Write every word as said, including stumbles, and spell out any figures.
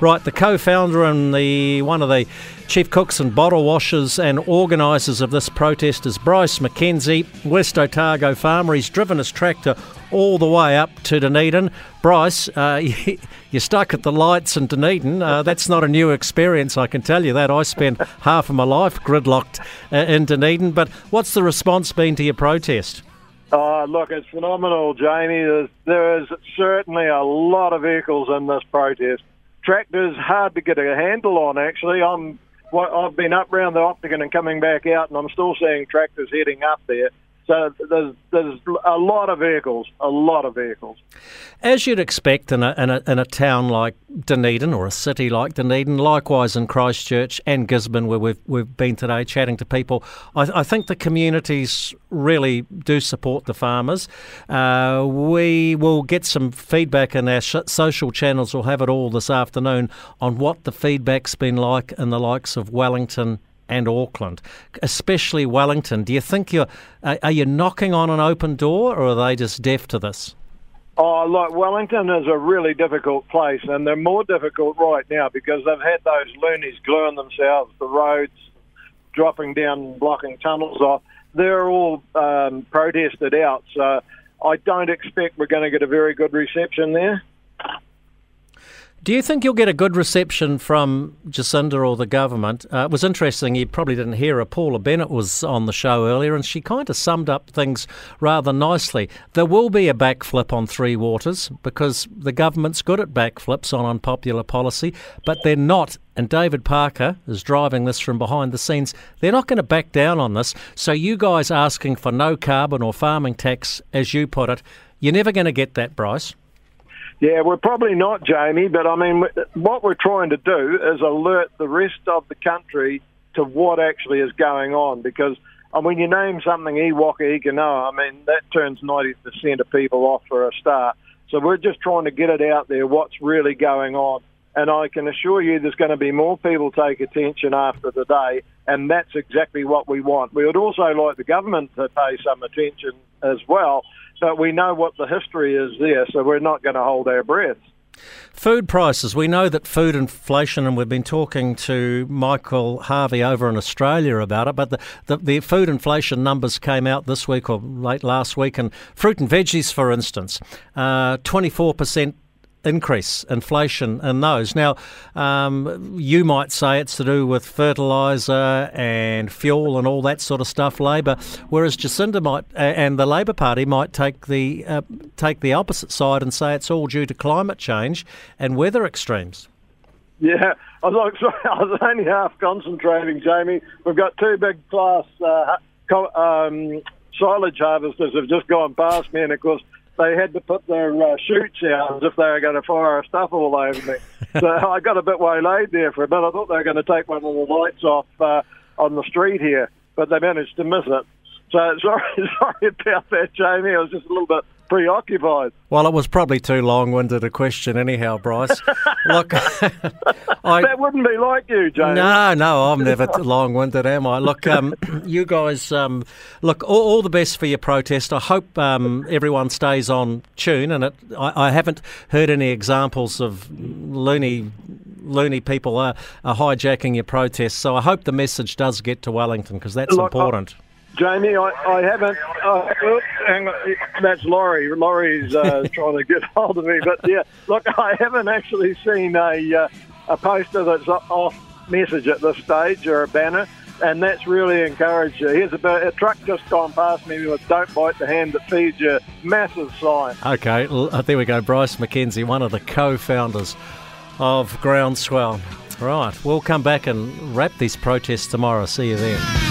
Right, the co-founder and the one of the chief cooks and bottle washers and organisers of this protest is Bryce McKenzie, West Otago farmer. He's driven his tractor all the way up to Dunedin. Bryce, uh, you're stuck at the lights in Dunedin. Uh, that's not a new experience, I can tell you that. I spent half of my life gridlocked uh, in Dunedin. But what's the response been to your protest? Oh, look, it's phenomenal, Jamie. There's, there is certainly a lot of vehicles in this protest. Tractors, hard to get a handle on, actually. I'm, I've been up round the Octagon and coming back out, and I'm still seeing tractors heading up there. So there's, there's a lot of vehicles, a lot of vehicles. As you'd expect in a, in a in a town like Dunedin or a city like Dunedin, likewise in Christchurch and Gisborne, where we've we've been today chatting to people, I, I think the communities really do support the farmers. Uh, we will get some feedback in our sh- social channels. We'll have it all this afternoon on what the feedback's been like in the likes of Wellington and Auckland, especially Wellington. Do you think you're, are you knocking on an open door, or are they just deaf to this? Oh, look, Wellington is a really difficult place, and they're more difficult right now because they've had those loonies gluing themselves, the roads dropping down and blocking tunnels off. They're all um, protested out, so I don't expect we're going to get a very good reception there. Do you think you'll get a good reception from Jacinda or the government? Uh, it was interesting, you probably didn't hear her. Paula Bennett was on the show earlier and she kind of summed up things rather nicely. There will be a backflip on Three Waters because the government's good at backflips on unpopular policy, but they're not, and David Parker is driving this from behind the scenes, they're not going to back down on this. So you guys asking for no carbon or farming tax, as you put it, you're never going to get that, Bryce. Yeah, we're probably not, Jamie, but I mean, what we're trying to do is alert the rest of the country to what actually is going on, because and when you name something Iwaka'ikanoa, I mean, that turns ninety percent of people off for a start. So we're just trying to get it out there, what's really going on. And I can assure you there's going to be more people take attention after the day, and that's exactly what we want. We would also like the government to pay some attention as well, but we know what the history is there, so we're not going to hold our breath. Food prices. We know that food inflation, and we've been talking to Michael Harvey over in Australia about it, but the, the, the food inflation numbers came out this week or late last week, and fruit and veggies, for instance, uh, twenty-four percent increase, inflation in those. Now, um, you might say it's to do with fertiliser and fuel and all that sort of stuff, Labor, whereas Jacinda might, uh, and the Labor Party might take the uh, take the opposite side and say it's all due to climate change and weather extremes. Yeah, I was, sorry, I was only half concentrating, Jamie. We've got two big class uh, co- um, silage harvesters have just gone past me, and of course they had to put their uh, chutes out as if they were going to fire stuff all over me. So I got a bit waylaid there for a bit. I thought they were going to take one of the lights off uh, on the street here, but they managed to miss it. So sorry, sorry about that, Jamie. I was just a little bit preoccupied. Well, it was probably too long-winded a question anyhow, Bryce. Look, I, that wouldn't be like you, James. No, no, I'm never long-winded, am I? Look, um, you guys, um, look, all, all the best for your protest. I hope um, everyone stays on tune, and it, I, I haven't heard any examples of loony, loony people are, are hijacking your protest, so I hope the message does get to Wellington, because that's look, important. I, Jamie, I, I haven't. Uh, hang on, that's Laurie. Laurie's uh, trying to get hold of me. But yeah, look, I haven't actually seen a uh, a poster that's off message at this stage or a banner, and that's really encouraged you. Here's a, a truck just gone past me with "Don't bite the hand that feeds you." Massive sign. Okay, well, there we go. Bryce McKenzie, one of the co-founders of Groundswell. Right, we'll come back and wrap these protests tomorrow. See you then.